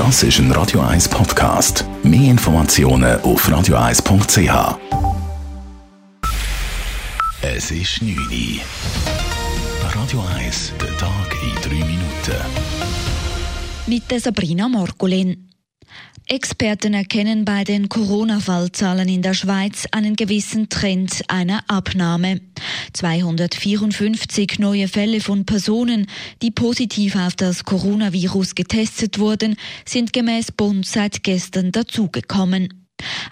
Das ist ein Radio 1 Podcast. Mehr Informationen auf radio1.ch. Es ist 9 Uhr. Radio 1, der Tag in 3 Minuten. Mit der Sabrina Marcolin. Experten erkennen bei den Corona-Fallzahlen in der Schweiz einen gewissen Trend einer Abnahme. 254 neue Fälle von Personen, die positiv auf das Coronavirus getestet wurden, sind gemäß Bund seit gestern dazugekommen.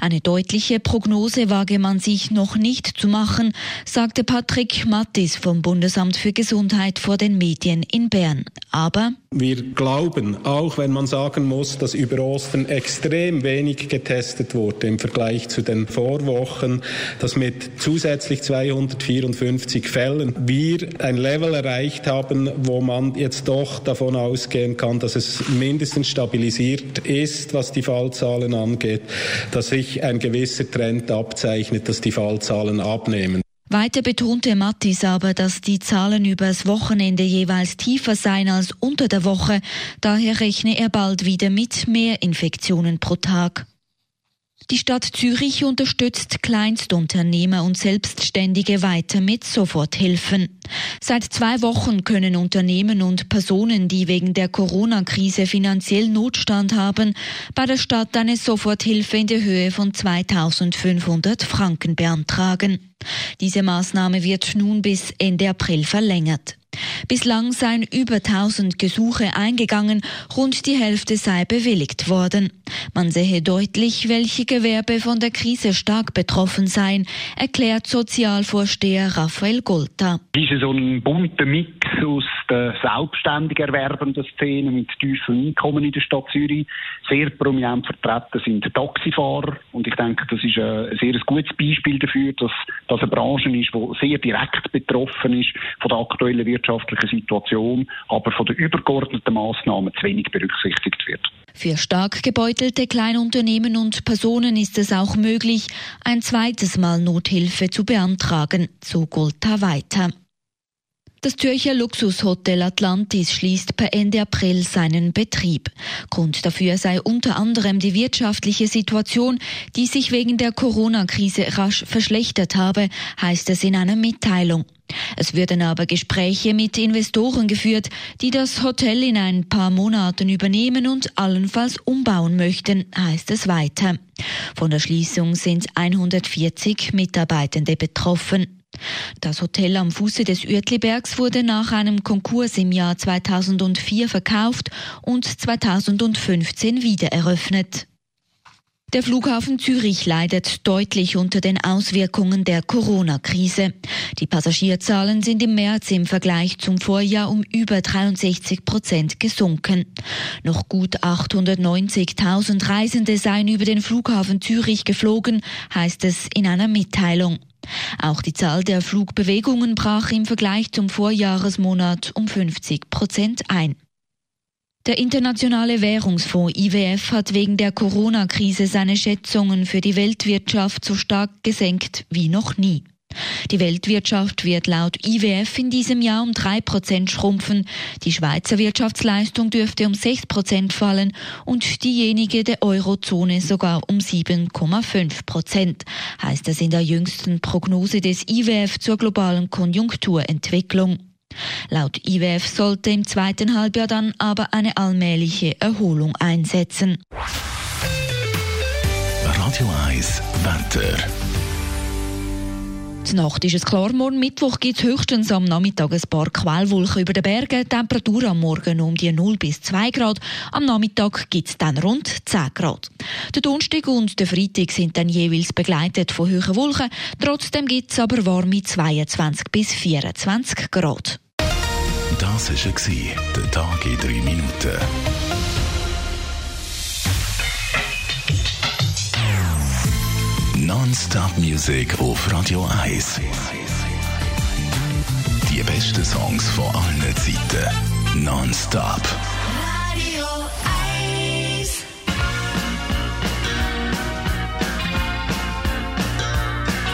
Eine deutliche Prognose wage man sich noch nicht zu machen, sagte Patrick Mattis vom Bundesamt für Gesundheit vor den Medien in Bern. Aber wir glauben, auch wenn man sagen muss, dass über Ostern extrem wenig getestet wurde im Vergleich zu den Vorwochen, dass mit zusätzlich 254 Fällen wir ein Level erreicht haben, wo man jetzt doch davon ausgehen kann, dass es mindestens stabilisiert ist, was die Fallzahlen angeht, dass sich ein gewisser Trend abzeichnet, dass die Fallzahlen abnehmen. Weiter betonte Mattis aber, dass die Zahlen übers Wochenende jeweils tiefer seien als unter der Woche. Daher rechne er bald wieder mit mehr Infektionen pro Tag. Die Stadt Zürich unterstützt Kleinstunternehmer und Selbstständige weiter mit Soforthilfen. Seit 2 Wochen können Unternehmen und Personen, die wegen der Corona-Krise finanziell Notstand haben, bei der Stadt eine Soforthilfe in der Höhe von 2.500 Franken beantragen. Diese Maßnahme wird nun bis Ende April verlängert. Bislang seien über 1000 Gesuche eingegangen, rund die Hälfte sei bewilligt worden. Man sehe deutlich, welche Gewerbe von der Krise stark betroffen seien, erklärt Sozialvorsteher Raphael Golta. Es ist so ein bunter Mix aus der selbstständig erwerbenden Szene mit tiefem Einkommen in der Stadt Zürich. Sehr prominent vertreten sind Taxifahrer und ich denke, das ist ein sehr gutes Beispiel dafür, dass das eine Branche ist, die sehr direkt betroffen ist von der aktuellen wirtschaftlichen Situation, aber von den übergeordneten Massnahmen zu wenig berücksichtigt wird. Für stark gebeutelte Kleinunternehmen und Personen ist es auch möglich, ein zweites Mal Nothilfe zu beantragen, so Golta weiter. Das Zürcher Luxushotel Atlantis schließt per Ende April seinen Betrieb. Grund dafür sei unter anderem die wirtschaftliche Situation, die sich wegen der Corona-Krise rasch verschlechtert habe, heißt es in einer Mitteilung. Es würden aber Gespräche mit Investoren geführt, die das Hotel in ein paar Monaten übernehmen und allenfalls umbauen möchten, heißt es weiter. Von der Schließung sind 140 Mitarbeitende betroffen. Das Hotel am Fuße des Uetlibergs wurde nach einem Konkurs im Jahr 2004 verkauft und 2015 wieder eröffnet. Der Flughafen Zürich leidet deutlich unter den Auswirkungen der Corona-Krise. Die Passagierzahlen sind im März im Vergleich zum Vorjahr um über 63% gesunken. Noch gut 890.000 Reisende seien über den Flughafen Zürich geflogen, heißt es in einer Mitteilung. Auch die Zahl der Flugbewegungen brach im Vergleich zum Vorjahresmonat um 50% ein. Der Internationale Währungsfonds IWF hat wegen der Corona-Krise seine Schätzungen für die Weltwirtschaft so stark gesenkt wie noch nie. Die Weltwirtschaft wird laut IWF in diesem Jahr um 3% schrumpfen, die Schweizer Wirtschaftsleistung dürfte um 6% fallen und diejenige der Eurozone sogar um 7,5%, heißt es in der jüngsten Prognose des IWF zur globalen Konjunkturentwicklung. Laut IWF sollte im zweiten Halbjahr dann aber eine allmähliche Erholung einsetzen. Radio 1 Wetter. Die Nacht ist es klar, morgen Mittwoch gibt es höchstens am Nachmittag ein paar Quellwolken über den Bergen. Temperatur am Morgen um die 0 bis 2 Grad, am Nachmittag gibt es dann rund 10 Grad. Der Donnerstag und der Freitag sind dann jeweils begleitet von hohen Wolken, trotzdem gibt es aber warme 22 bis 24 Grad. Das war der Tag in 3 Minuten. Non-Stop Music auf Radio 1. Die besten Songs von allen Zeiten. Non-Stop. Radio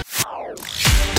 1.